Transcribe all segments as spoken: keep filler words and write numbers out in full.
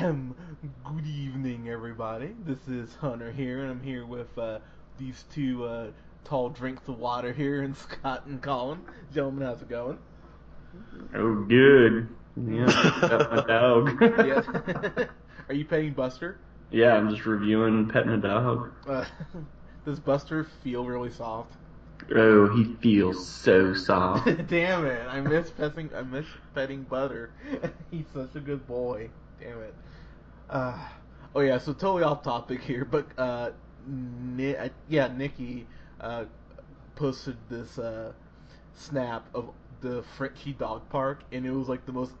Good evening, everybody. This is Hunter here, and I'm here with uh, these two uh, tall drinks of water here, and Scott and Colin. Gentlemen, how's it going? Oh, good. Yeah, got my dog. Yeah. Are you petting Buster? Yeah, I'm just reviewing petting a dog. Uh, does Buster feel really soft? Oh, he feels so soft. Damn it! I miss petting. I miss petting Butter. He's such a good boy. Damn it. Uh, oh yeah, so totally off topic here, but uh, Ni- yeah, Nikki uh, posted this uh, snap of the Frenchie dog park, and it was like the most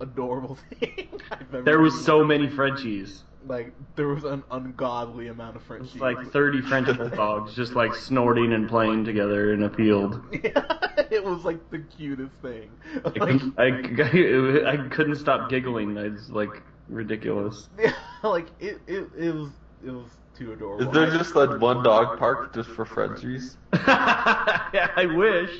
adorable thing I've ever. There was seen. So many Frenchies. Like, there was an ungodly amount of Frenchies. It was like thirty French bulldogs just like snorting and playing together in a field. Yeah, it was like the cutest thing. Like, I, I, I couldn't stop giggling. It's like ridiculous. Yeah, like it, it, it was it was too adorable. Is there just that one dog park just for Frenchies? Yeah, I wish.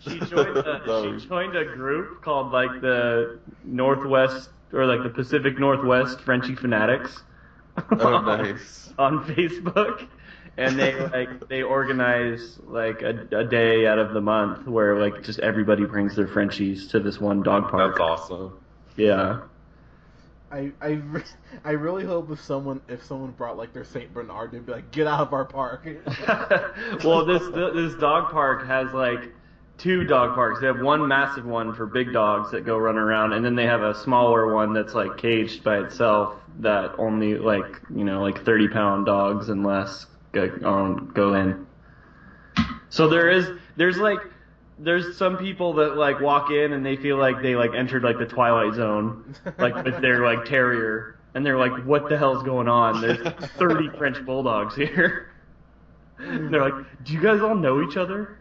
She joined a, she joined a group called like the Northwest. Or like the Pacific Northwest Frenchie Fanatics. Oh, nice. on, on Facebook, and they like they organize like a, a day out of the month where like just everybody brings their Frenchies to this one dog park. That's awesome. Yeah. I I, re- I really hope if someone if someone brought like their Saint Bernard, they'd be like, get out of our park. Well, this this dog park has like. Two dog parks. They have one massive one for big dogs that go run around, and then they have a smaller one that's like caged by itself that only like you know like thirty pound dogs and less go, um, go in. So there is there's like there's some people that like walk in and they feel like they like entered like the Twilight Zone, like with their like terrier, and they're like, what the hell's going on? There's thirty French bulldogs here. And they're like, do you guys all know each other?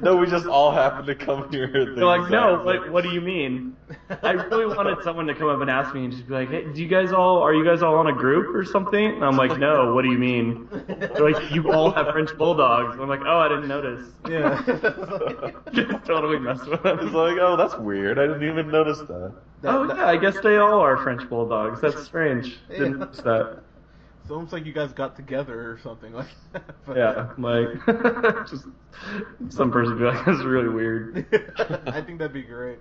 No, we just all happened to come here. They're like, no, but what do you mean? I really wanted someone to come up and ask me and just be like, hey, do you guys all, are you guys all on a group or something? And I'm like, no, what do you mean? They're like, you all have French bulldogs. And I'm like, oh, I didn't notice. Yeah. Just totally messed with them. It's like, oh, that's weird. I didn't even notice that. that oh, that, yeah, I guess they all are French bulldogs. That's strange. Yeah. Didn't notice that. It's almost like you guys got together or something like that. But, yeah, like, just some person would be like, that's really weird. I think that'd be great.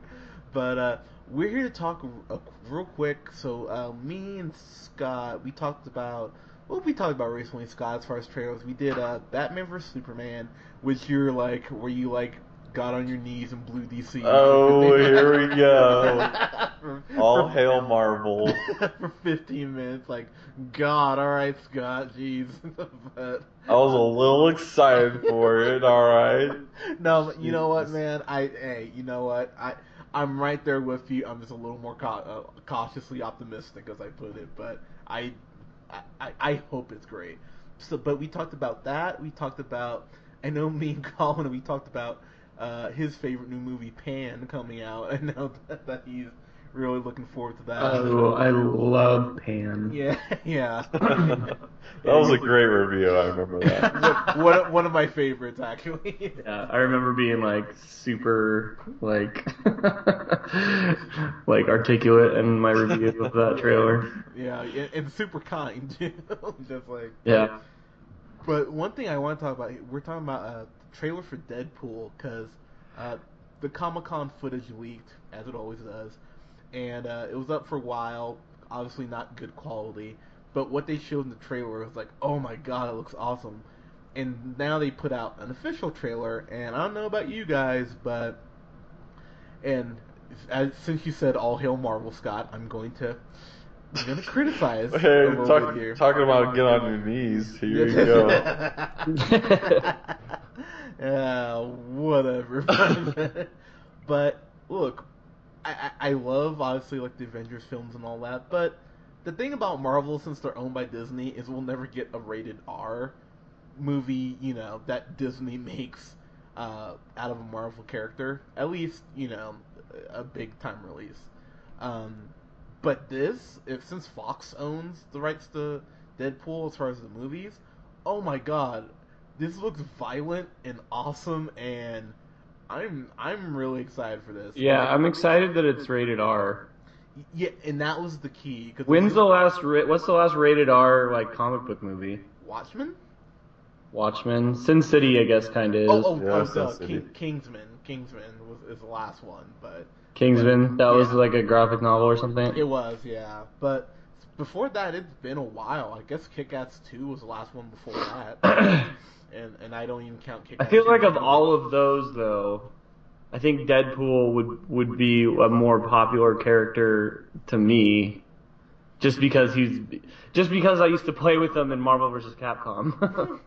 But uh, we're here to talk uh, real quick. So uh, me and Scott, we talked about, what we talked about recently, Scott, as far as trailers. We did uh, Batman versus Superman, which you're like, where you like got on your knees and blew D C. Oh, here we go. For, all for, hail Marvel. For fifteen minutes, like, God, alright, Scott, jeez. But, I was a little excited for it, alright? No, but you know what, man? I, hey, you know what? I, I'm right there with you. I'm just a little more ca- uh, cautiously optimistic, as I put it, but I, I, I hope it's great. So, but we talked about that. We talked about, I know me and Colin, we talked about uh, his favorite new movie, Pan, coming out. I know that, that he's really looking forward to that. Oh, I love Pan. Yeah, yeah. That was a great review. I remember that. One, one of my favorites, actually. Yeah, I remember being like super, like, like articulate in my review of that trailer. Yeah, and super kind too. Just like yeah. But one thing I want to talk about, we're talking about a trailer for Deadpool because uh, the Comic-Con footage leaked, as it always does. And uh, it was up for a while, obviously not good quality, but what they showed in the trailer was like, oh my god, it looks awesome. And now they put out an official trailer, and I don't know about you guys, but, and as, since you said all hail Marvel, Scott, I'm going to, I'm going to criticize. Hey, talk, here. talking about get on your knees, here you go. Yeah, whatever. But, look, I, I love, obviously, like, the Avengers films and all that, but the thing about Marvel, since they're owned by Disney, is we'll never get a rated R movie, you know, that Disney makes uh, out of a Marvel character. At least, you know, a big-time release. Um, but this, if since Fox owns the rights to Deadpool as far as the movies, oh my god, this looks violent and awesome and... I'm I'm really excited for this. Yeah, like, I'm excited that it's rated R. Yeah, and that was the key. Cause When's the, the last? Ra- what's the last rated R like comic book movie? Watchmen. Watchmen, Sin City, I guess, kind of. Oh, oh, yeah, oh so King, Kingsman. Kingsman was is the last one, but Kingsman. But, that yeah. was like a graphic novel or something. It was, yeah. But before that, it's been a while. I guess Kick-Ass two was the last one before that, and and I don't even count Kick-Ass. I feel like of all of those, though, I think Deadpool would would be a more popular character to me, just because he's just because I used to play with him in Marvel versus. Capcom.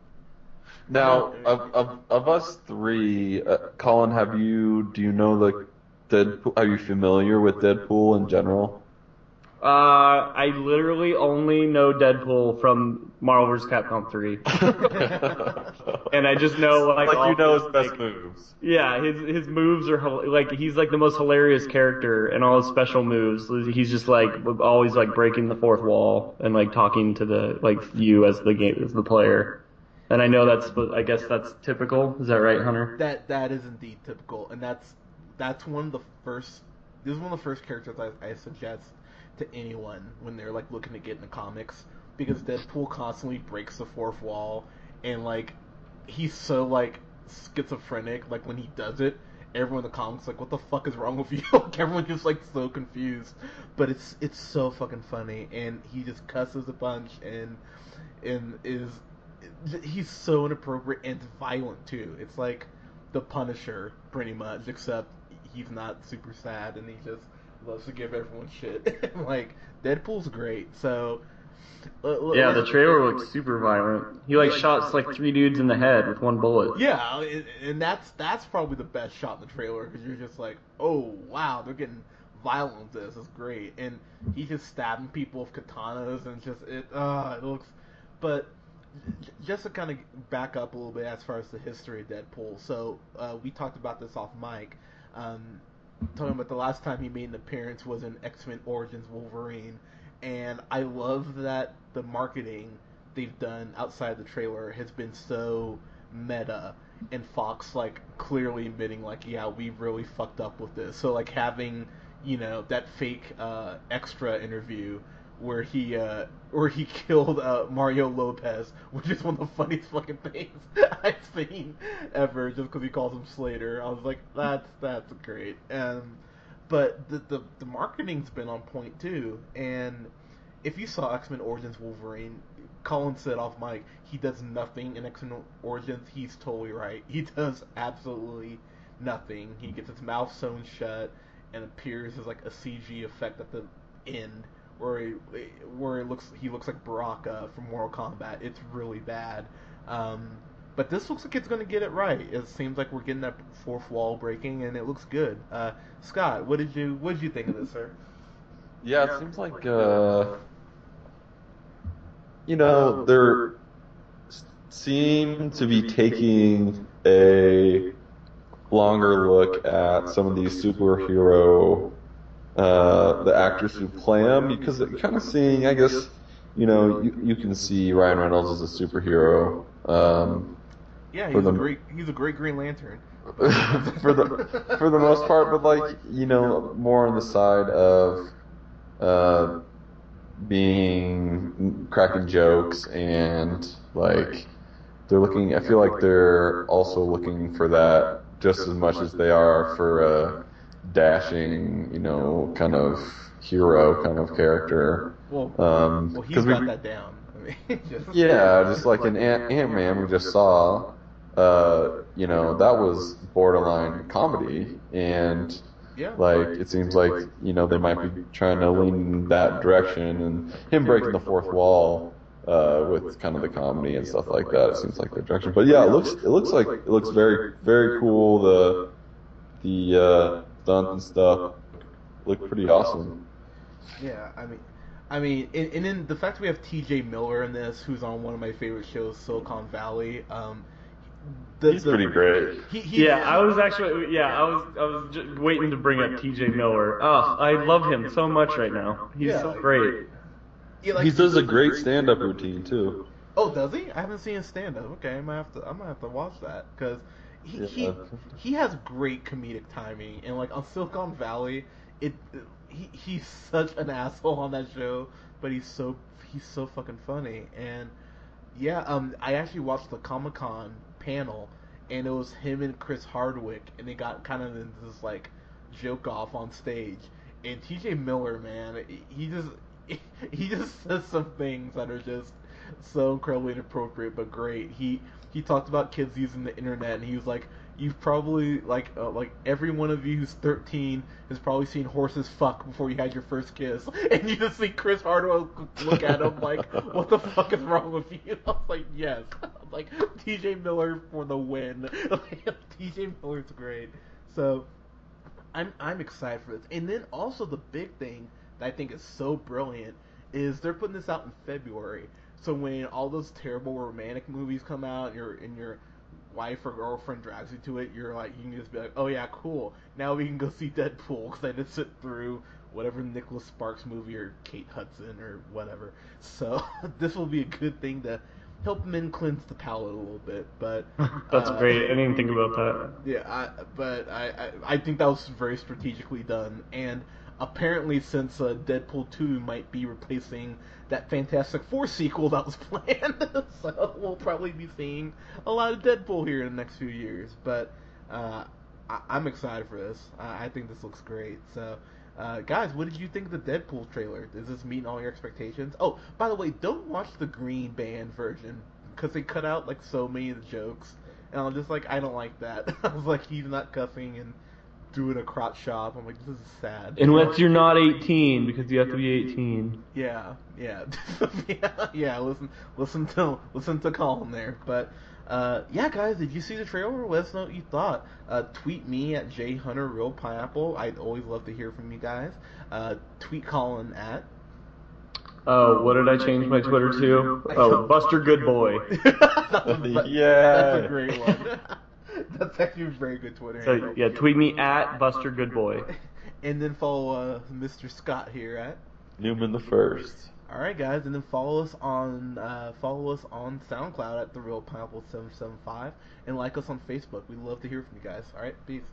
Now, of, of of us three, uh, Colin, have you do you know like Deadpool? Are you familiar with Deadpool in general? Uh, I literally only know Deadpool from Marvel versus. Capcom three, and I just know like, like all you know his, his best like, moves. Yeah, his his moves are like he's like the most hilarious character, and all his special moves. He's just like always like breaking the fourth wall and like talking to the like you as the game as the player. And I know that's, I guess that's typical. Is that right, Hunter? That that is indeed typical, and that's that's one of the first. This is one of the first characters I, I suggest to anyone when they're like looking to get into comics, because Deadpool constantly breaks the fourth wall, and like he's so like schizophrenic. Like when he does it, everyone in the comics is like, "What the fuck is wrong with you?" Like everyone's just like so confused. But it's it's so fucking funny, and he just cusses a bunch, and and is. He's so inappropriate and violent too. It's like the Punisher, pretty much, except he's not super sad and he just loves to give everyone shit. Like Deadpool's great. So uh, yeah, the trailer looks super violent. He like, like shots like three dudes in the head with one bullet. Yeah, and that's that's probably the best shot in the trailer because you're just like, oh wow, they're getting violent with this. It's great, and he's just stabbing people with katanas and just it. Uh, it looks, but. Just to kind of back up a little bit as far as the history of Deadpool, so uh, we talked about this off mic, um, talking about the last time he made an appearance was in X-Men Origins Wolverine, and I love that the marketing they've done outside the trailer has been so meta, and Fox like clearly admitting like, yeah, we really fucked up with this, so like having, you know, that fake uh, extra interview where he uh, where he killed uh, Mario Lopez, which is one of the funniest fucking things I've seen ever, just because he calls him Slater. I was like, that's that's great. Um, but the, the the marketing's been on point too. And if you saw X-Men Origins Wolverine, Colin said off mic, he does nothing in X-Men Origins. He's totally right. He does absolutely nothing. He gets his mouth sewn shut and appears as like a C G effect at the end. Where he, where it looks, he looks like Baraka from Mortal Kombat. It's really bad. Um, but this looks like it's going to get it right. It seems like we're getting that fourth wall breaking, and it looks good. Uh, Scott, what did you what did you think of this, sir? Yeah, it seems like, uh, you know, they're seem to be taking a longer look at some of these superhero Uh, the actors who play him, because you're kind of seeing, I guess, you know, you, you can see Ryan Reynolds as a superhero. Um, yeah, he's a great he's a great Green Lantern. for the for the most part, but like, you know, more on the side of uh, being cracking jokes and like they're looking. I feel like they're also looking for that just as much as they are for. Uh, dashing, you know, kind of hero kind of character. Well, um, well he's got we, that down. I mean, just, yeah, just like in Ant- Ant-Man we just saw, uh, you know, that was borderline comedy, and like it seems like, you know, they might be trying to lean in that direction, and him breaking the fourth wall uh, with kind of the comedy and stuff like that, it seems like their direction. But yeah, it looks it looks like it looks very very cool. The the uh, done and stuff look pretty awesome. Yeah, I mean, I mean, and, and then the fact we have T J Miller in this, who's on one of my favorite shows, Silicon Valley. Um, the, he's the, pretty great. He, he, yeah, I was actually, yeah, I was, I was just waiting to bring up T J Miller. Oh, I love him so much right now. He's yeah, so great. He, like, he does a great stand-up routine too. Oh, does he? I haven't seen his stand-up. Okay, I might have to, I might have to watch that because. He, yeah. he he has great comedic timing, and like on Silicon Valley, it. He he's such an asshole on that show, but he's so he's so fucking funny. And yeah, um, I actually watched the Comic-Con panel, and it was him and Chris Hardwick, and they got kind of into this like joke off on stage. And T J Miller, man, he just he just says some things that are just so incredibly inappropriate, but great. He he talked about kids using the internet, and he was like, "You've probably like uh, like every one of you who's thirteen has probably seen horses fuck before you had your first kiss." And you just see Chris Hardwick look at him like, "What the fuck is wrong with you?" I was like, "Yes," I was like, T J Miller for the win. T J Miller's great. So I'm I'm excited for this. And then also the big thing that I think is so brilliant is they're putting this out in February. So when all those terrible romantic movies come out, and your and your wife or girlfriend drags you to it, you're like, you can just be like, "Oh yeah, cool. Now we can go see Deadpool because I did sit through whatever Nicholas Sparks movie or Kate Hudson or whatever." So this will be a good thing to help men cleanse the palate a little bit, but that's uh, great. I didn't think about that. Yeah, I, but I, I I think that was very strategically done. And apparently, since uh, Deadpool two might be replacing that Fantastic Four sequel that was planned, so we'll probably be seeing a lot of Deadpool here in the next few years. But uh, I, I'm excited for this. I, I think this looks great. So. Uh, guys, what did you think of the Deadpool trailer? Is this meeting all your expectations? Oh, by the way, don't watch the green band version, because they cut out, like, so many of the jokes. And I'm just like, I don't like that. I was like, he's not cussing and doing a crotch shop. I'm like, this is sad. Unless you're not eighteen, because you have to be eighteen. Yeah, yeah. yeah, yeah, listen listen to listen to Colin there. But, uh, yeah, guys, did you see the trailer? Let us know what you thought. Uh, tweet me at J Hunter Real Pineapple. I'd always love to hear from you guys. Uh, tweet Colin at... Oh, uh, what did I change my Twitter to? Oh, BusterGoodBoy. Yeah. That's a great one. That's actually a very good Twitter handle. So, yeah, tweet me at BusterGoodBoy. And then follow uh, Mister Scott here at... Newman the First. All right, guys, and then follow us on uh, follow us on SoundCloud at The Real Pineapple seven seven five, and like us on Facebook. We'd love to hear from you guys. All right, peace.